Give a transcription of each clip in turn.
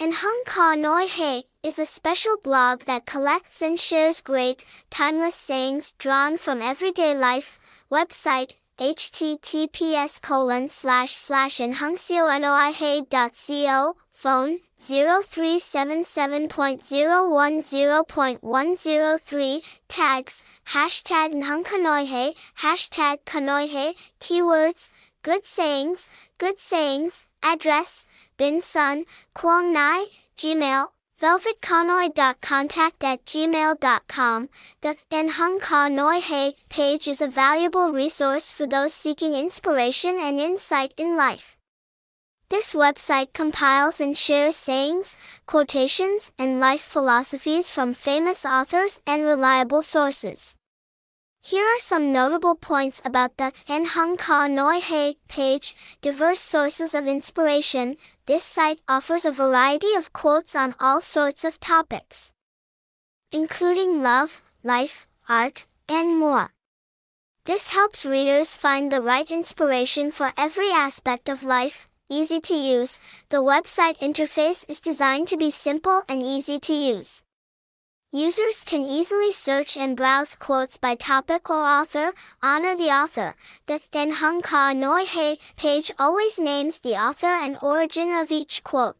And Hung Ka Noi He is a special blog that collects and shares great, timeless sayings drawn from everyday life. Website, https://nhungcaunoihay.co, phone, 0377.010.103, tags, # Nhung Ka Noi He, # Ka Noi He, keywords, good sayings, address, Binh Son, Quang Ngai, Gmail, velvetcaunoihay.contact@gmail.com. The Den Hung Ka Noi He page is a valuable resource for those seeking inspiration and insight in life. This website compiles and shares sayings, quotations, and life philosophies from famous authors and reliable sources. Here are some notable points about the Den Hung Ka Noi He page: diverse sources of inspiration. This site offers a variety of quotes on all sorts of topics, including love, life, art, and more. This helps readers find the right inspiration for every aspect of life. Easy to use. The website interface is designed to be simple and easy to use. Users can easily search and browse quotes by topic or author. Honor the author. The Den Hung Ka Noi He page always names the author and origin of each quote.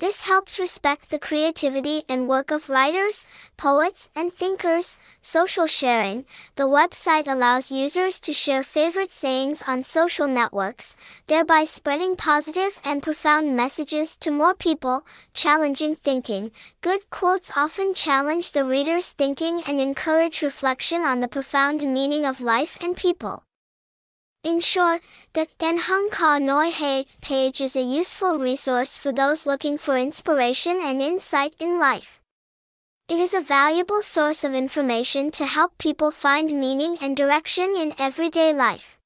This helps respect the creativity and work of writers, poets, and thinkers. Social sharing. The website allows users to share favorite sayings on social networks, thereby spreading positive and profound messages to more people. Challenging thinking. Good quotes often challenge the reader's thinking and encourage reflection on the profound meaning of life and people. In short, the Den Hung Ka Noi He page is a useful resource for those looking for inspiration and insight in life. It is a valuable source of information to help people find meaning and direction in everyday life.